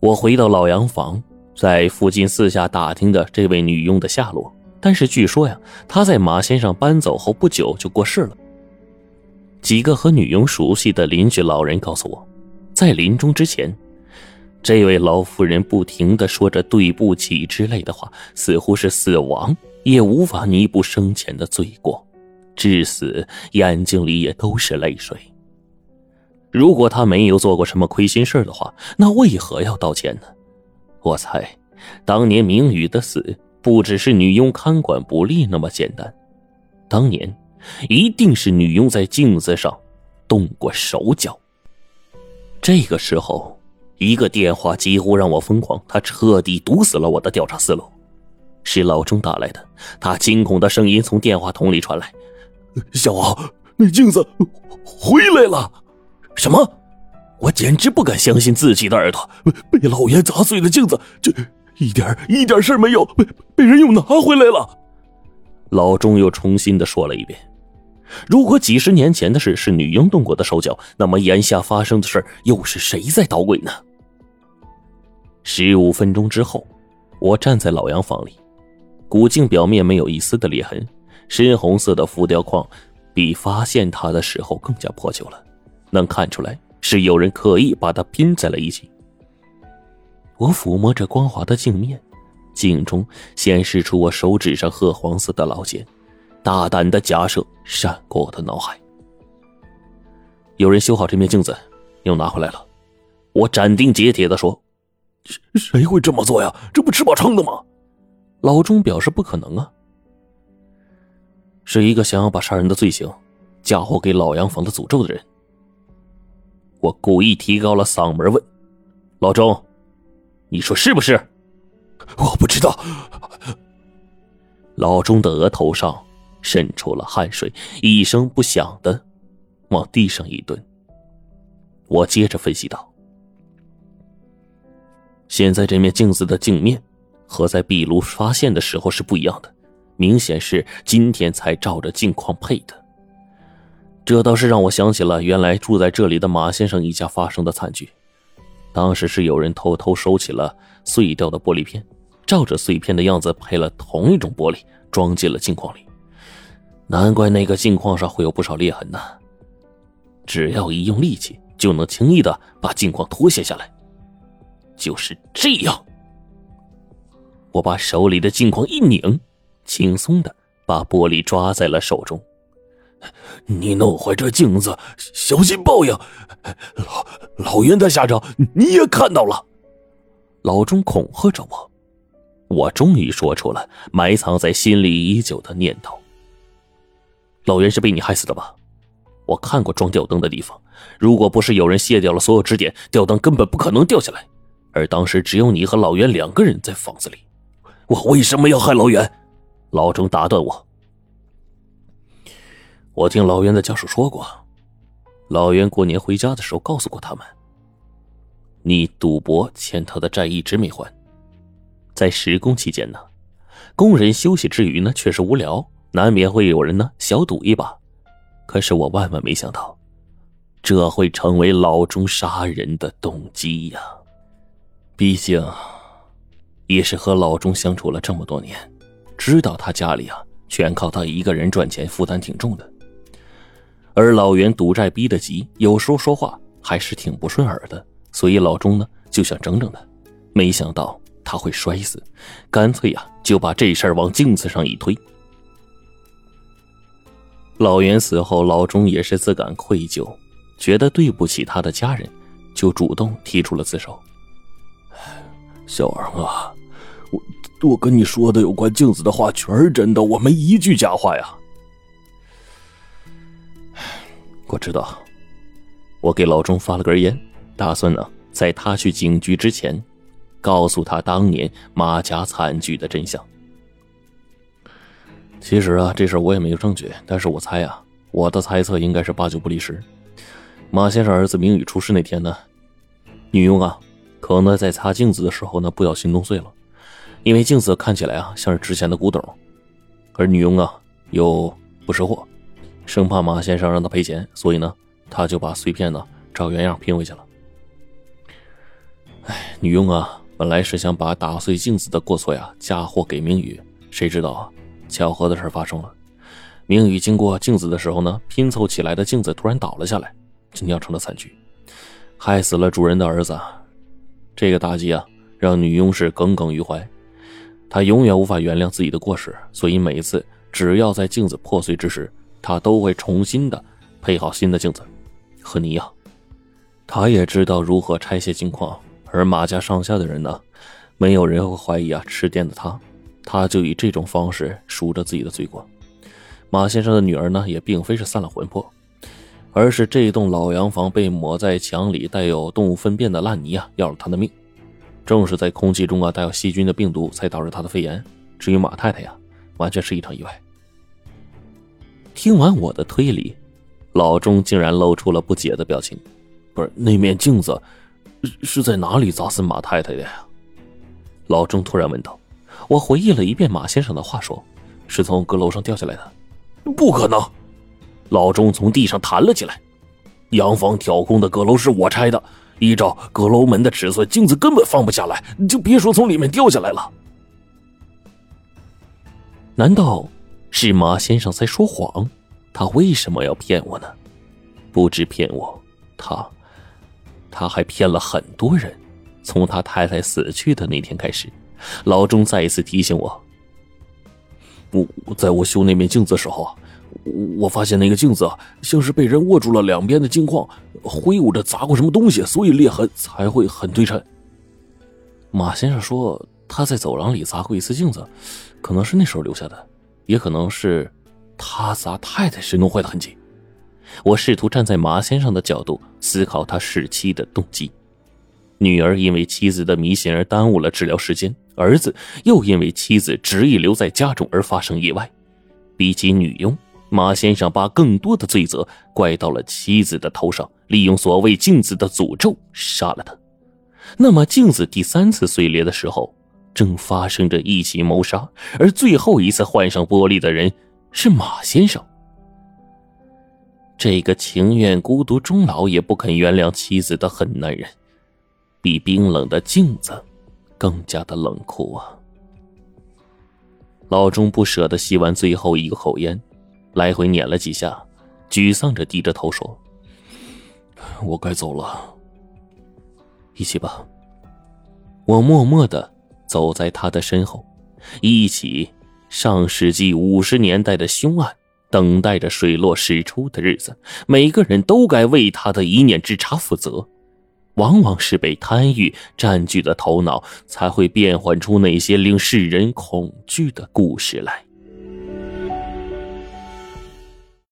我回到老洋房，在附近四下打听着这位女佣的下落，但是据说呀，她在马先生搬走后不久就过世了。几个和女佣熟悉的邻居老人告诉我，在临终之前，这位老妇人不停地说着对不起之类的话，似乎是死亡也无法弥补生前的罪过，至死眼睛里也都是泪水。如果她没有做过什么亏心事的话，那为何要道歉呢？我猜当年明宇的死不只是女佣看管不力那么简单，当年一定是女佣在镜子上动过手脚。这个时候一个电话几乎让我疯狂，他彻底堵死了我的调查思路。是老钟打来的，他惊恐的声音从电话筒里传来：小敖，那镜子回来了！什么？我简直不敢相信自己的耳朵，被老爷砸碎的镜子，这一点事没有，被人又拿回来了。老钟又重新的说了一遍，如果几十年前的事是女佣动过的手脚，那么眼下发生的事又是谁在捣鬼呢？15分钟之后，我站在老洋房里，古镜表面没有一丝的裂痕，深红色的浮雕框比发现它的时候更加破旧了，能看出来是有人刻意把它拼在了一起。我抚摸着光滑的镜面，镜中显示出我手指上褐黄色的老茧，大胆的假设闪过我的脑海。有人修好这面镜子又拿回来了，我斩钉截铁地说。谁会这么做呀？这不吃饱撑的吗？老钟表示不可能啊，是一个想要把杀人的罪行嫁祸给老洋房的诅咒的人。我故意提高了嗓门问，老钟，你说是不是？我不知道。老钟的额头上渗出了汗水，一声不响的往地上一蹲。我接着分析道，现在这面镜子的镜面和在壁炉发现的时候是不一样的，明显是今天才照着镜框配的。这倒是让我想起了原来住在这里的马先生一家发生的惨剧，当时是有人偷偷收起了碎掉的玻璃片，照着碎片的样子配了同一种玻璃，装进了镜框里。难怪那个镜框上会有不少裂痕呢，只要一用力气就能轻易的把镜框脱卸下来。就是这样，我把手里的镜框一拧，轻松的把玻璃抓在了手中。你弄坏这镜子，小心报应！老袁的下场你也看到了。老钟恐吓着我，我终于说出了埋藏在心里已久的念头。老袁是被你害死的吧？我看过装吊灯的地方，如果不是有人卸掉了所有支点，吊灯根本不可能掉下来。而当时只有你和老袁两个人在房子里。我为什么要害老袁？老钟打断我。我听老袁的家属说过，老袁过年回家的时候告诉过他们，你赌博欠他的债一直没还。在施工期间呢，工人休息之余呢，确实无聊，难免会有人呢小赌一把，可是我万万没想到，这会成为老钟杀人的动机呀。毕竟也是和老钟相处了这么多年，知道他家里啊全靠他一个人赚钱，负担挺重的。而老袁赌债逼得急，有时候说话还是挺不顺耳的，所以老钟呢就想整整他，没想到他会摔死，干脆啊就把这事儿往镜子上一推。老袁死后，老钟也是自感愧疚，觉得对不起他的家人，就主动提出了自首。小王啊，我跟你说的有关镜子的话全是真的，我没一句假话呀。我知道。我给老钟发了根烟，打算呢在他去警局之前告诉他当年马家惨剧的真相。其实啊，这事我也没有证据，但是我猜啊，我的猜测应该是89不离十。马先生儿子明宇出事那天呢，女佣啊可能在擦镜子的时候呢不小心弄碎了，因为镜子看起来啊像是之前的古董，而女佣啊又不识货，生怕马先生让他赔钱，所以呢他就把碎片呢照原样拼回去了。哎，女佣啊，本来是想把打碎镜子的过错呀嫁祸给明宇，谁知道啊，巧合的事发生了。明宇经过镜子的时候呢，拼凑起来的镜子突然倒了下来，就酿成了惨剧，害死了主人的儿子。这个打击啊，让女佣是耿耿于怀，她永远无法原谅自己的过失，所以每一次只要在镜子破碎之时，她都会重新的配好新的镜子。和你一样，她也知道如何拆卸镜框，而马家上下的人呢，没有人会怀疑啊吃癫的她，她就以这种方式赎着自己的罪过。马先生的女儿呢，也并非是散了魂魄，而是这栋老洋房被抹在墙里带有动物粪便的烂泥啊要了她的命。正是在空气中啊带有细菌的病毒才导致她的肺炎。至于马太太呀，完全是一场意外。听完我的推理，老钟竟然露出了不解的表情。不是，那面镜子是在哪里砸死马太太的呀？老钟突然问道。我回忆了一遍马先生的话，说是从阁楼上掉下来的。不可能！老钟从地上弹了起来。洋房挑空的阁楼是我拆的，依照阁楼门的尺寸，镜子根本放不下来，你就别说从里面掉下来了。难道是马先生在说谎？他为什么要骗我呢？不止骗我，他还骗了很多人。从他太太死去的那天开始，老钟再一次提醒我，在我修那面镜子的时候啊，我发现那个镜子像是被人握住了两边的镜框，挥舞着砸过什么东西，所以裂痕才会很对称。马先生说他在走廊里砸过一次镜子，可能是那时候留下的，也可能是他砸太太时弄坏的痕迹。我试图站在马先生的角度思考他弑妻的动机。女儿因为妻子的迷信而耽误了治疗时间，儿子又因为妻子执意留在家中而发生意外。比起女佣，马先生把更多的罪责怪到了妻子的头上，利用所谓镜子的诅咒杀了她。那么镜子第三次碎裂的时候，正发生着一起谋杀，而最后一次换上玻璃的人是马先生。这个情愿孤独终老也不肯原谅妻子的狠男人，比冰冷的镜子更加的冷酷啊。老钟不舍得吸完最后一个口烟，来回捻了几下，沮丧着低着头说，我该走了，一起吧。我默默地走在他的身后，一起上世纪50年代的凶案，等待着水落石出的日子。每个人都该为他的一念之差负责，往往是被贪欲占据的头脑才会变换出那些令世人恐惧的故事来。